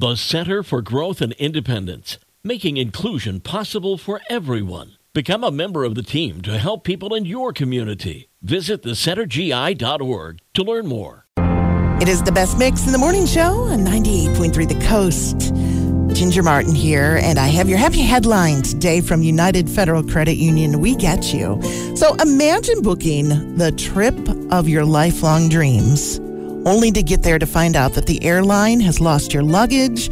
The Center for Growth and Independence, making inclusion possible for everyone. Become a member of the team to help people in your community. Visit thecentergi.org to learn more. It is the best mix in the morning show on 98.3 The Coast. Ginger Martin here, and I have your happy headline today from United Federal Credit Union. We get you. So imagine booking the trip of your lifelong dreams, only to get there to find out that the airline has lost your luggage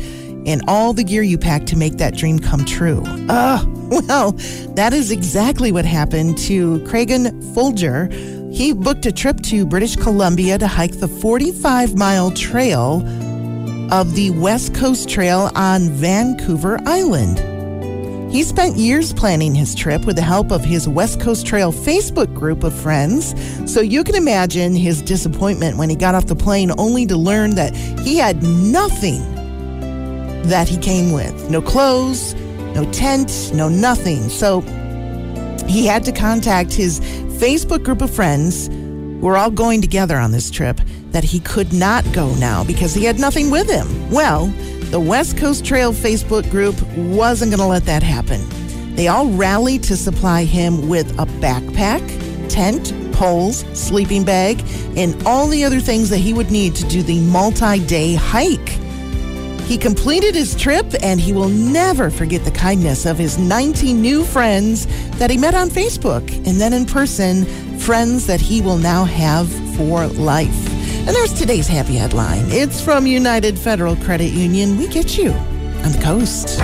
and all the gear you packed to make that dream come true. Well, that is exactly what happened to Cragen Folger. He booked a trip to British Columbia to hike the 45-mile trail of the West Coast Trail on Vancouver Island. He spent years planning his trip with the help of his West Coast Trail Facebook group of friends, so you can imagine his disappointment when he got off the plane only to learn that he had nothing that he came with. No clothes, no tent, no nothing. So he had to contact his Facebook group of friends. We're all going together on this trip, that he could not go now because he had nothing with him. Well, the West Coast Trail Facebook group wasn't going to let that happen. They all rallied to supply him with a backpack, tent, poles, sleeping bag, and all the other things that he would need to do the multi-day hike. He completed his trip, and he will never forget the kindness of his 19 new friends that he met on Facebook and then in person, friends that he will now have for life. And there's today's happy headline. It's from United Federal Credit Union. We get you on the coast.